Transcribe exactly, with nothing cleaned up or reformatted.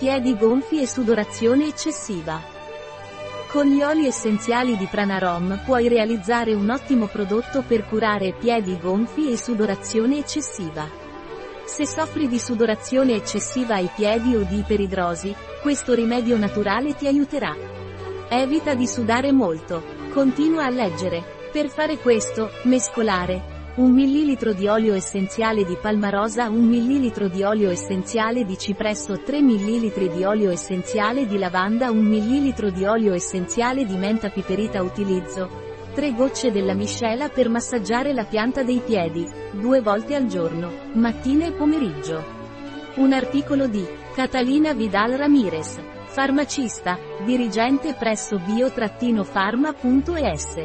piedi gonfi e sudorazione eccessiva. Con gli oli essenziali di Pranarom puoi realizzare un ottimo prodotto per curare piedi gonfi e sudorazione eccessiva. Se soffri di sudorazione eccessiva ai piedi o di iperidrosi, questo rimedio naturale ti aiuterà. Evita di sudare molto. Continua a leggere. Per fare questo, mescolare un millilitro di olio essenziale di palmarosa, un millilitro di olio essenziale di cipresso, tre millilitri di olio essenziale di lavanda, un millilitro di olio essenziale di menta piperita. Utilizzo tre gocce della miscela per massaggiare la pianta dei piedi, due volte al giorno, mattina e pomeriggio. Un articolo di Catalina Vidal Ramirez, farmacista, dirigente presso bio-pharma punto e s.